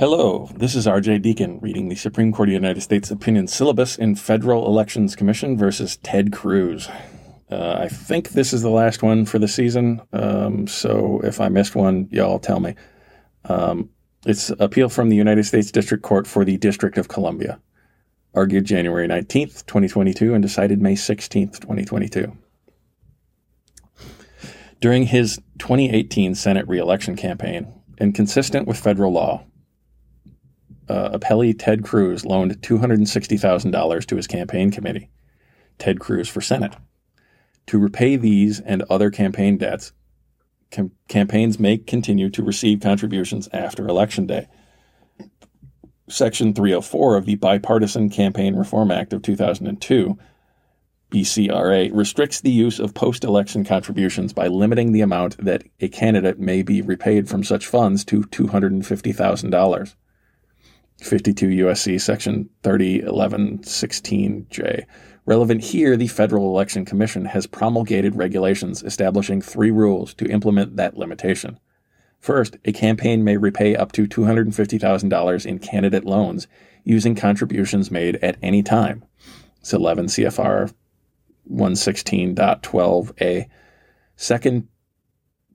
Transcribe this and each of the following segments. Hello, this is R.J. Deacon reading the Supreme Court of the United States opinion syllabus in Federal Elections Commission versus Ted Cruz. I think this is the last one for the season, so if I missed one, y'all tell me. It's appeal from the United States District Court for the District of Columbia. Argued January 19th, 2022, and decided May 16th, 2022. During his 2018 Senate re-election campaign, and consistent with federal law, appellee Ted Cruz loaned $260,000 to his campaign committee, Ted Cruz for Senate. To repay these and other campaign debts, campaigns may continue to receive contributions after Election Day. Section 304 of the Bipartisan Campaign Reform Act of 2002, BCRA, restricts the use of post-election contributions by limiting the amount that a candidate may be repaid from such funds to $250,000. 52 U.S.C. Section 3011-16J. Relevant here, the Federal Election Commission has promulgated regulations establishing three rules to implement that limitation. First, a campaign may repay up to $250,000 in candidate loans using contributions made at any time. It's 11 CFR 116.12a. Second,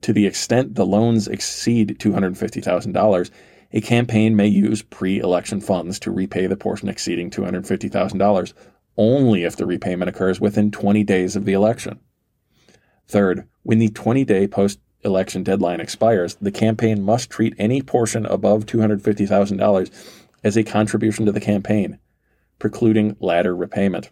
to the extent the loans exceed $250,000, a campaign may use pre-election funds to repay the portion exceeding $250,000 only if the repayment occurs within 20 days of the election. Third, when the 20-day post-election deadline expires, the campaign must treat any portion above $250,000 as a contribution to the campaign, precluding latter repayment.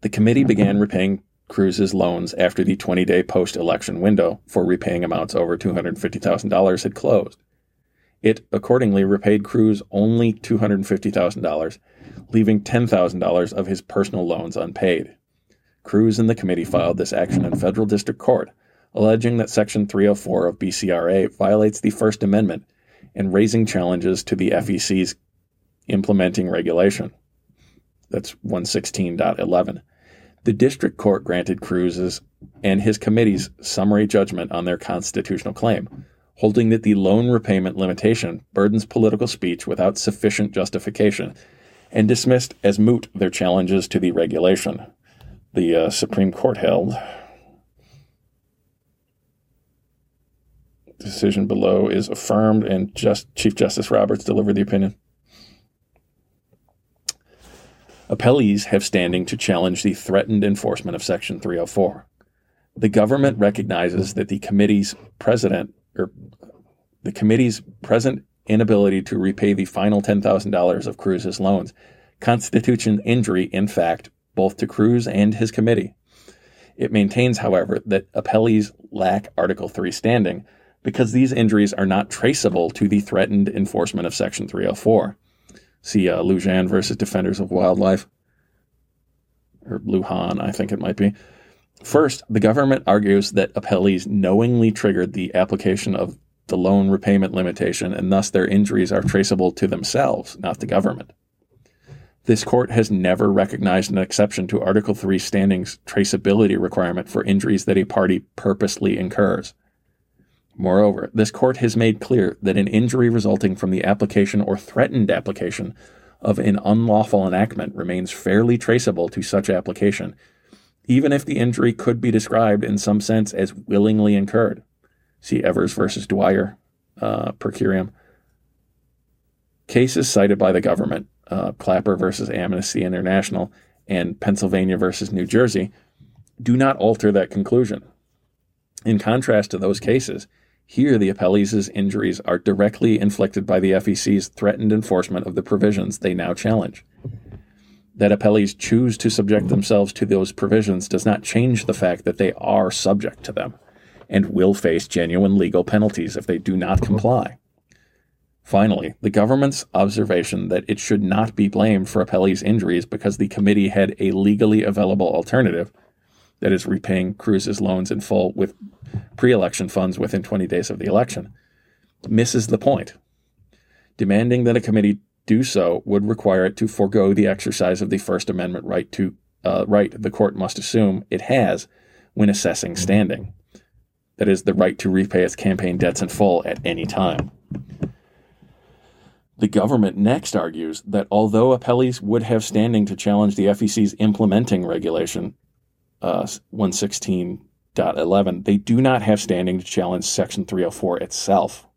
The committee began repaying Cruz's loans after the 20-day post-election window for repaying amounts over $250,000 had closed. It accordingly repaid Cruz only $250,000, leaving $10,000 of his personal loans unpaid. Cruz and the committee filed this action in federal district court, alleging that Section 304 of BCRA violates the First Amendment and raising challenges to the FEC's implementing regulation. That's 116.11. The district court granted Cruz's and his committee's summary judgment on their constitutional claim, holding that the loan repayment limitation burdens political speech without sufficient justification, and dismissed as moot their challenges to the regulation. The Supreme Court held. Decision below is affirmed, and Chief Justice Roberts delivered the opinion. Appellees have standing to challenge the threatened enforcement of Section 304. The government recognizes that the committee's present inability to repay the final $10,000 of Cruz's loans constitutes an injury, in fact, both to Cruz and his committee. It maintains, however, that appellees lack Article III standing because these injuries are not traceable to the threatened enforcement of Section 304. See Lujan versus Defenders of Wildlife, or Lujan, I think it might be. First, the government argues that appellees knowingly triggered the application of the loan repayment limitation, and thus their injuries are traceable to themselves, not the government. This court has never recognized an exception to Article III standing's traceability requirement for injuries that a party purposely incurs. Moreover, this court has made clear that an injury resulting from the application or threatened application of an unlawful enactment remains fairly traceable to such application, even if the injury could be described in some sense as willingly incurred. See Evers v. Dwyer, per curiam. Cases cited by the government, Clapper v. Amnesty International and Pennsylvania versus New Jersey, do not alter that conclusion. In contrast to those cases, here, the appellees' injuries are directly inflicted by the FEC's threatened enforcement of the provisions they now challenge. That appellees choose to subject themselves to those provisions does not change the fact that they are subject to them and will face genuine legal penalties if they do not comply. Finally, the government's observation that it should not be blamed for appellees' injuries because the committee had a legally available alternative, that is, repaying Cruz's loans in full with pre-election funds within 20 days of the election, misses the point. Demanding that a committee do so would require it to forego the exercise of the First Amendment right to right the court must assume it has when assessing standing, that is, the right to repay its campaign debts in full at any time. The government next argues that although appellees would have standing to challenge the FEC's implementing regulation 116.11, they do not have standing to challenge Section 304 itself.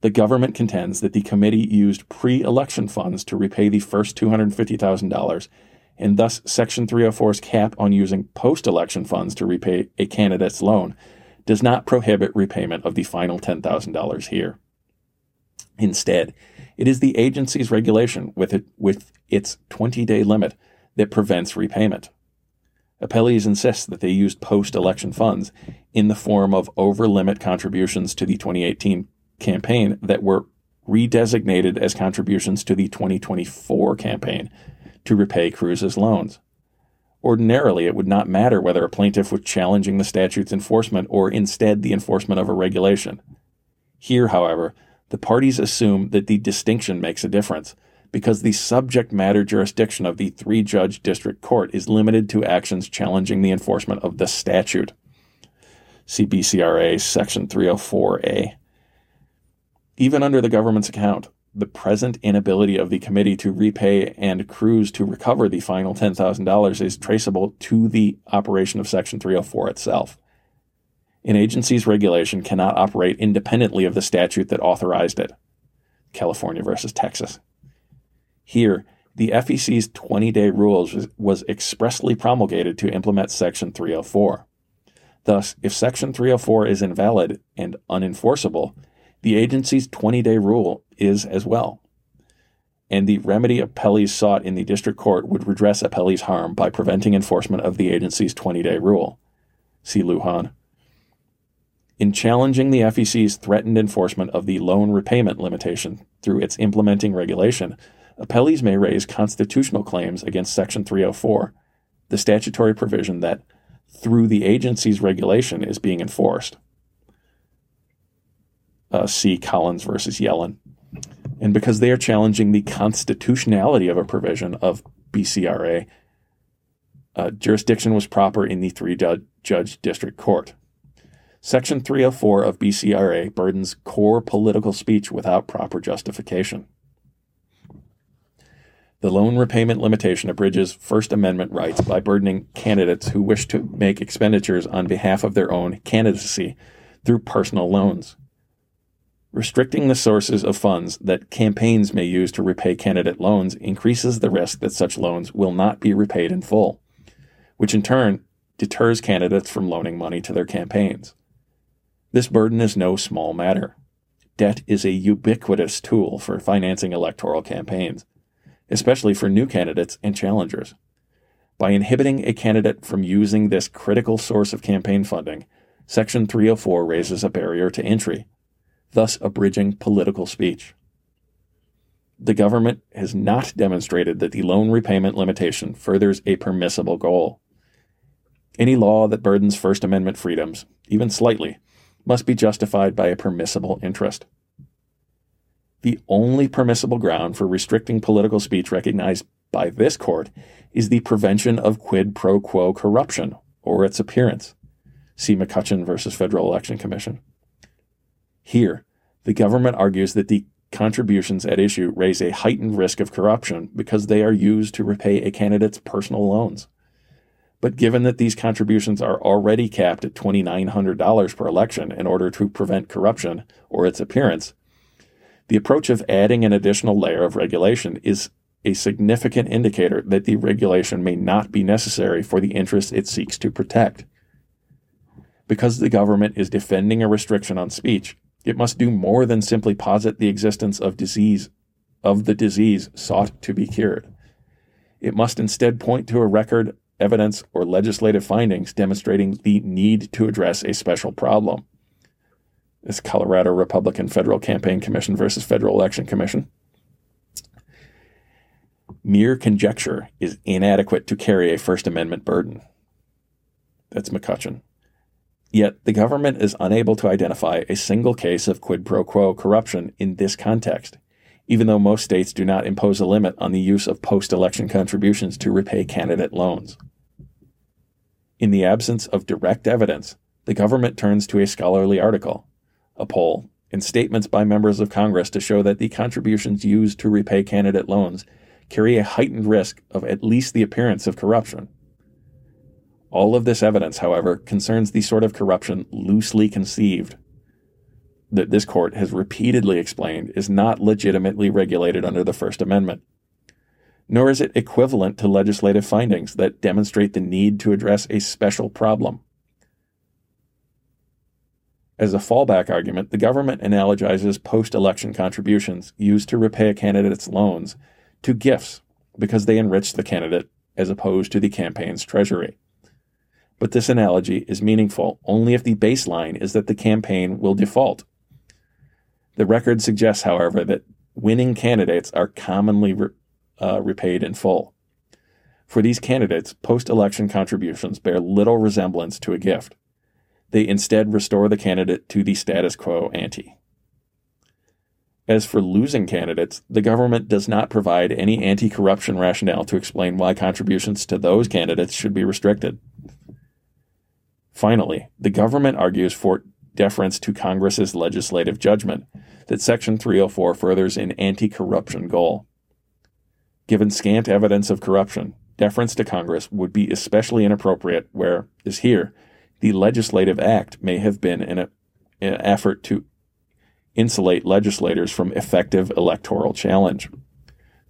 The government contends that the committee used pre-election funds to repay the first $250,000, and thus Section 304's cap on using post-election funds to repay a candidate's loan does not prohibit repayment of the final $10,000 here. Instead, it is the agency's regulation with its 20-day limit that prevents repayment. Appellees insist that they used post-election funds in the form of over-limit contributions to the 2018 campaign that were redesignated as contributions to the 2024 campaign to repay Cruz's loans. Ordinarily, it would not matter whether a plaintiff was challenging the statute's enforcement or instead the enforcement of a regulation. Here, however, the parties assume that the distinction makes a difference because the subject matter jurisdiction of the three-judge district court is limited to actions challenging the enforcement of the statute. See BCRA Section 304A. Even under the government's account, the present inability of the committee to repay and Cruz to recover the final $10,000 is traceable to the operation of Section 304 itself. An agency's regulation cannot operate independently of the statute that authorized it. California versus Texas. Here, the FEC's 20-day rules was expressly promulgated to implement Section 304. Thus, if Section 304 is invalid and unenforceable, the agency's 20-day rule is as well, and the remedy appellees sought in the district court would redress appellees' harm by preventing enforcement of the agency's 20-day rule. See Lujan. In challenging the FEC's threatened enforcement of the loan repayment limitation through its implementing regulation, appellees may raise constitutional claims against Section 304, the statutory provision that, through the agency's regulation, is being enforced. See Collins versus Yellen. And because they are challenging the constitutionality of a provision of BCRA, jurisdiction was proper in the three-judge district court. Section 304 of BCRA burdens core political speech without proper justification. The loan repayment limitation abridges First Amendment rights by burdening candidates who wish to make expenditures on behalf of their own candidacy through personal loans. Restricting the sources of funds that campaigns may use to repay candidate loans increases the risk that such loans will not be repaid in full, which in turn deters candidates from loaning money to their campaigns. This burden is no small matter. Debt is a ubiquitous tool for financing electoral campaigns, especially for new candidates and challengers. By inhibiting a candidate from using this critical source of campaign funding, Section 304 raises a barrier to entry, thus abridging political speech. The government has not demonstrated that the loan repayment limitation furthers a permissible goal. Any law that burdens First Amendment freedoms, even slightly, must be justified by a permissible interest. The only permissible ground for restricting political speech recognized by this court is the prevention of quid pro quo corruption or its appearance. See McCutcheon v. Federal Election Commission. Here, the government argues that the contributions at issue raise a heightened risk of corruption because they are used to repay a candidate's personal loans. But given that these contributions are already capped at $2,900 per election in order to prevent corruption or its appearance, the approach of adding an additional layer of regulation is a significant indicator that the regulation may not be necessary for the interest it seeks to protect. Because the government is defending a restriction on speech, it must do more than simply posit the existence of the disease sought to be cured. It must instead point to a record, evidence, or legislative findings demonstrating the need to address a special problem. It's Colorado Republican Federal Campaign Commission versus Federal Election Commission. Mere conjecture is inadequate to carry a First Amendment burden. That's McCutcheon. Yet the government is unable to identify a single case of quid pro quo corruption in this context, even though most states do not impose a limit on the use of post-election contributions to repay candidate loans. In the absence of direct evidence, the government turns to a scholarly article, a poll, and statements by members of Congress to show that the contributions used to repay candidate loans carry a heightened risk of at least the appearance of corruption. All of this evidence, however, concerns the sort of corruption loosely conceived that this court has repeatedly explained is not legitimately regulated under the First Amendment. Nor is it equivalent to legislative findings that demonstrate the need to address a special problem. As a fallback argument, the government analogizes post-election contributions used to repay a candidate's loans to gifts because they enrich the candidate as opposed to the campaign's treasury. But this analogy is meaningful only if the baseline is that the campaign will default. The record suggests, however, that winning candidates are commonly repaid in full. For these candidates, post-election contributions bear little resemblance to a gift. They instead restore the candidate to the status quo ante. As for losing candidates, the government does not provide any anti-corruption rationale to explain why contributions to those candidates should be restricted. Finally, the government argues for deference to Congress's legislative judgment that Section 304 furthers an anti-corruption goal. Given scant evidence of corruption, deference to Congress would be especially inappropriate where, as here, the legislative act may have been an effort to insulate legislators from effective electoral challenge.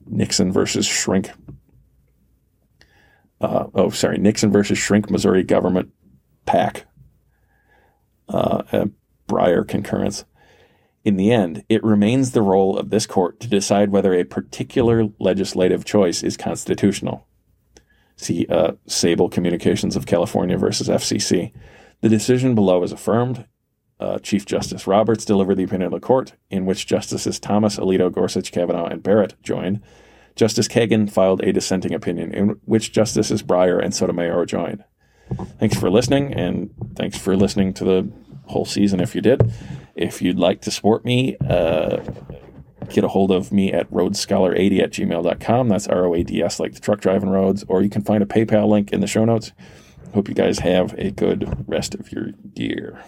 Nixon versus Shrink Missouri government PAC. A Breyer concurrence. In the end, it remains the role of this court to decide whether a particular legislative choice is constitutional. See Sable Communications of California versus FCC. The decision below is affirmed. Chief Justice Roberts delivered the opinion of the court, in which Justices Thomas, Alito, Gorsuch, Kavanaugh, and Barrett joined. Justice Kagan filed a dissenting opinion, in which Justices Breyer and Sotomayor joined. Thanks for listening, and thanks for listening to the whole season if you did. If you'd like to support me, get a hold of me at roadscholar80@gmail.com. That's ROADS like the truck driving roads, or you can find a PayPal link in the show notes. Hope you guys have a good rest of your year.